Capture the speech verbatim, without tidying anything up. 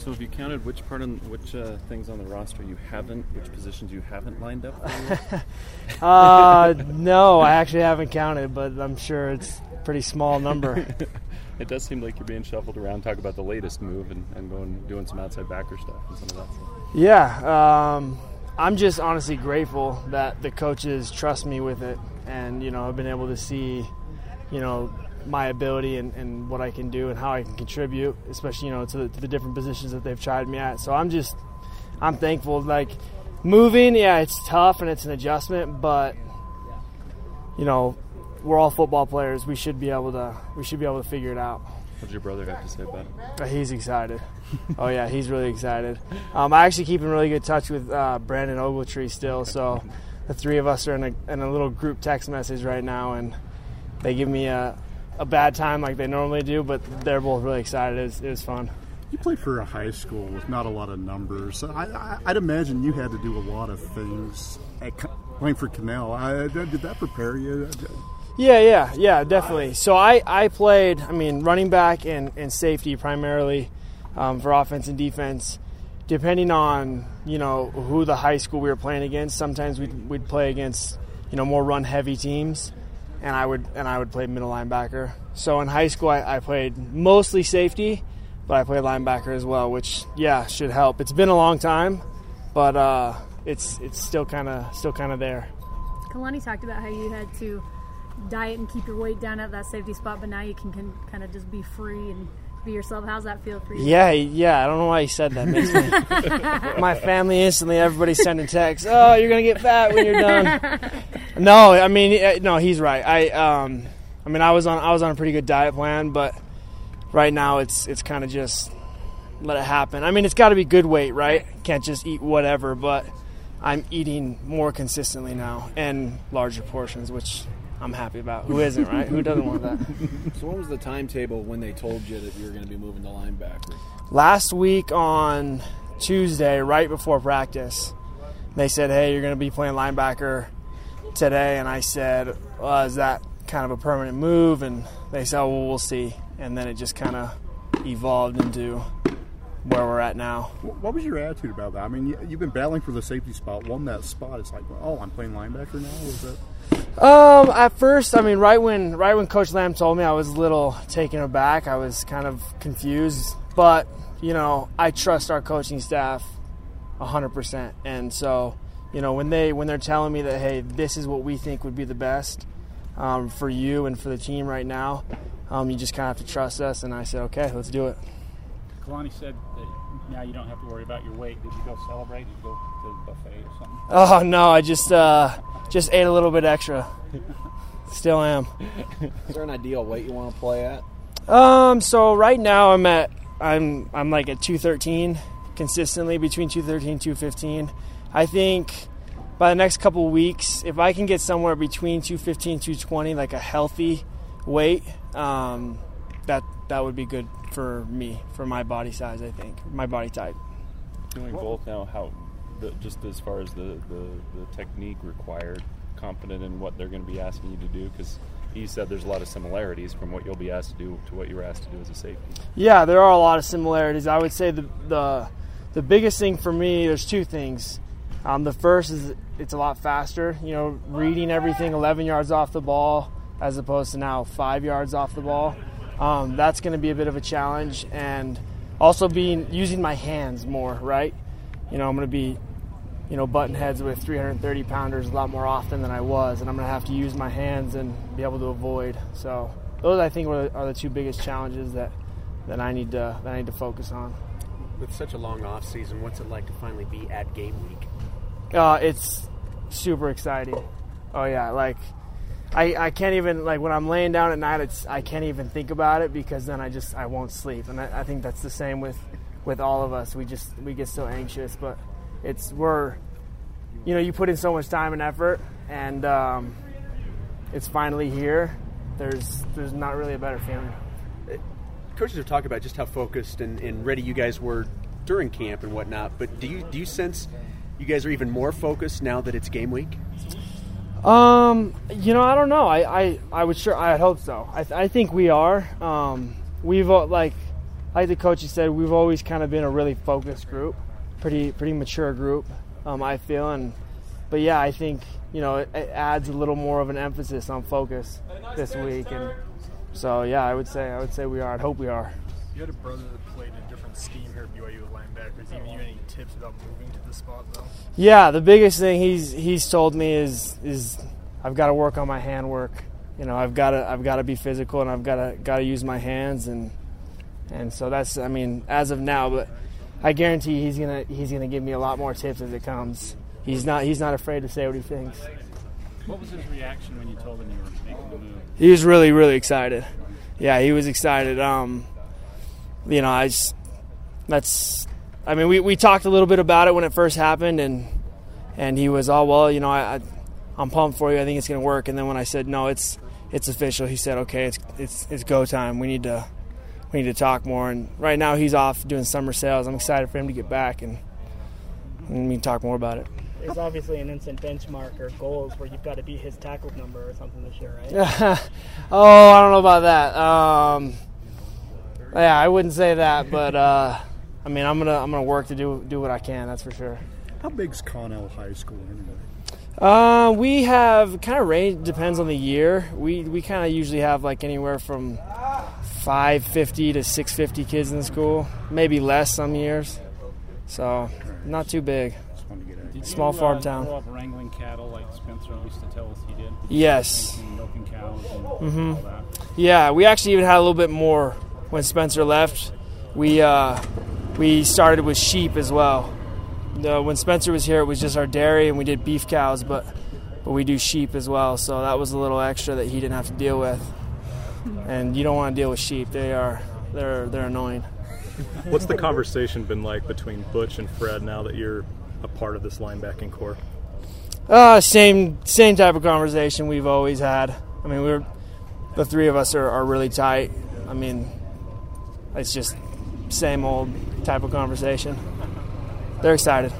So have you counted which part on which uh, things on the roster you haven't, which positions you haven't lined up for? uh, no, I actually haven't counted, but I'm sure it's a pretty small number. It does seem like you're being shuffled around. Talk about the latest move and, and going doing some outside backer stuff and some of that stuff. Yeah, um, I'm just honestly grateful that the coaches trust me with it, and you know I've been able to see, you know, my ability and, and what I can do and how I can contribute, especially you know to the, to the different positions that they've tried me at. So I'm just, I'm thankful. Like moving, yeah, it's tough and it's an adjustment, but you know. We're all football players. We should be able to. We should be able to figure it out. What does your brother have to say about it? He's excited. Oh yeah, he's really excited. Um, I actually keep in really good touch with uh, Brandon Ogletree still. So the three of us are in a in a little group text message right now, and they give me a a bad time like they normally do. But they're both really excited. It was, it was fun. You play for a high school with not a lot of numbers. I, I, I'd imagine you had to do a lot of things at, playing for Canel. I, did that prepare you? Yeah, yeah, yeah, definitely. So I, I played, I mean, running back and, and safety primarily um, for offense and defense. Depending on, you know, who the high school we were playing against, sometimes we'd, we'd play against, you know, more run-heavy teams, and I would and I would play middle linebacker. So in high school I, I played mostly safety, but I played linebacker as well, which, yeah, should help. It's been a long time, but uh, it's it's still kind of still kind of there. Kalani talked about how you had to diet and keep your weight down at that safety spot, but now you can, can kind of just be free and be yourself. How's that feel for you? Yeah, yeah. I don't know why he said that. Makes me, my family instantly, everybody's sending texts. Oh, you're gonna get fat when you're done. No, I mean, no, he's right. I, um, I mean, I was on, I was on a pretty good diet plan, but right now it's, it's kind of just let it happen. I mean, it's got to be good weight, right? Can't just eat whatever. But I'm eating more consistently now and larger portions, which I'm happy about. Who isn't, right? Who doesn't want that? So what was the timetable when they told you that you were going to be moving to linebacker? Last week on Tuesday, right before practice, they said, hey, you're going to be playing linebacker today. And I said, well, is that kind of a permanent move? And they said, well, we'll see. And then it just kind of evolved into where we're at now. What was your attitude about that? I mean, you've been battling for the safety spot, won that spot. It's like, oh, I'm playing linebacker now? Is that... Um, at first, I mean, right when right when Coach Lamb told me, I was a little taken aback. I was kind of confused, but you know, I trust our coaching staff one hundred percent. And so, you know, when they when they're telling me that, hey, this is what we think would be the best um, for you and for the team right now, um, you just kind of have to trust us. And I said, okay, let's do it. Kalani said that now you don't have to worry about your weight. Did you go celebrate? Did you go to the buffet or something? Oh no, I just. Uh, Just ate a little bit extra. Still am. Is there an ideal weight you want to play at? Um. So right now I'm at I'm I'm like at two thirteen consistently, between two thirteen and two fifteen. I think by the next couple of weeks, if I can get somewhere between two fifteen and two twenty, like a healthy weight, um, that that would be good for me, for my body size. I think my body type. Doing both now, how? The, just as far as the, the, the technique required, confident in what they're going to be asking you to do? Because he said there's a lot of similarities from what you'll be asked to do to what you were asked to do as a safety. Yeah, there are a lot of similarities. I would say the the, the biggest thing for me, there's two things. Um, the first is it's a lot faster. You know, reading everything eleven yards off the ball as opposed to now five yards off the ball. Um, that's going to be a bit of a challenge. And also being using my hands more, right? You know, I'm going to be... you know, button heads with three hundred thirty pounders a lot more often than I was, and I'm going to have to use my hands and be able to avoid. So those, I think, are the, are the two biggest challenges that, that I need to that I need to focus on. With such a long off season, what's it like to finally be at game week? Uh, it's super exciting. Oh yeah, like I I can't even, like when I'm laying down at night, it's I can't even think about it because then I just I won't sleep, and I, I think that's the same with with all of us. We just we get so anxious, but. It's where, you know, you put in so much time and effort, and um, it's finally here. There's there's not really a better feeling. Coaches have talked about just how focused and, and ready you guys were during camp and whatnot, but do you do you sense you guys are even more focused now that it's game week? Um, you know, I don't know. I, I, I would sure, I hope so. I, I think we are. Um, we've, like, like the coach said, we've always kind of been a really focused group, pretty pretty mature group, um, I feel. And but yeah, I think you know it, it adds a little more of an emphasis on focus this week. And so yeah, I would say I would say we are. I'd hope we are. You had a brother that played a different scheme here at B Y U with linebackers. Giving you any tips about moving to this spot though? Yeah, the biggest thing he's he's told me is is I've got to work on my hand work. You know, I've got to I've got to be physical and I've got to got to use my hands and and so that's I mean as of now, but I guarantee he's gonna he's gonna give me a lot more tips as it comes. He's not he's not afraid to say what he thinks. What was his reaction when you told him you were making the move? He was really really excited. Yeah, he was excited. Um, you know, I just that's I mean we, we talked a little bit about it when it first happened and and he was all, well, you know I. I I'm pumped for you. I think it's going to work. And then when I said no, it's it's official. He said, "Okay, it's it's it's go time. We need to we need to talk more." And right now he's off doing summer sales. I'm excited for him to get back and, and we can talk more about it. There's obviously an instant benchmark or goals where you've got to beat his tackle number or something this year, right? Oh, I don't know about that. Um, yeah, I wouldn't say that, but uh, I mean, I'm gonna I'm gonna work to do do what I can. That's for sure. How big's Connell High School anyway? Uh, we have kind of range, depends on the year. We we kind of usually have like anywhere from five fifty to six fifty kids in the school, maybe less some years. So not too big. Did Small you, farm uh, town. Did you grow up wrangling cattle like Spencer used to tell us he did? did yes. Milking cows and mm-hmm. all that? Yeah, we actually even had a little bit more when Spencer left. We uh, we started with sheep as well. Uh, when Spencer was here, it was just our dairy, and we did beef cows, but but we do sheep as well. So that was a little extra that he didn't have to deal with. And you don't want to deal with sheep; they are they're they're annoying. What's the conversation been like between Butch and Fred now that you're a part of this linebacking corps? Uh, same same type of conversation we've always had. I mean, we're the three of us are, are really tight. I mean, it's just same old type of conversation. They're excited.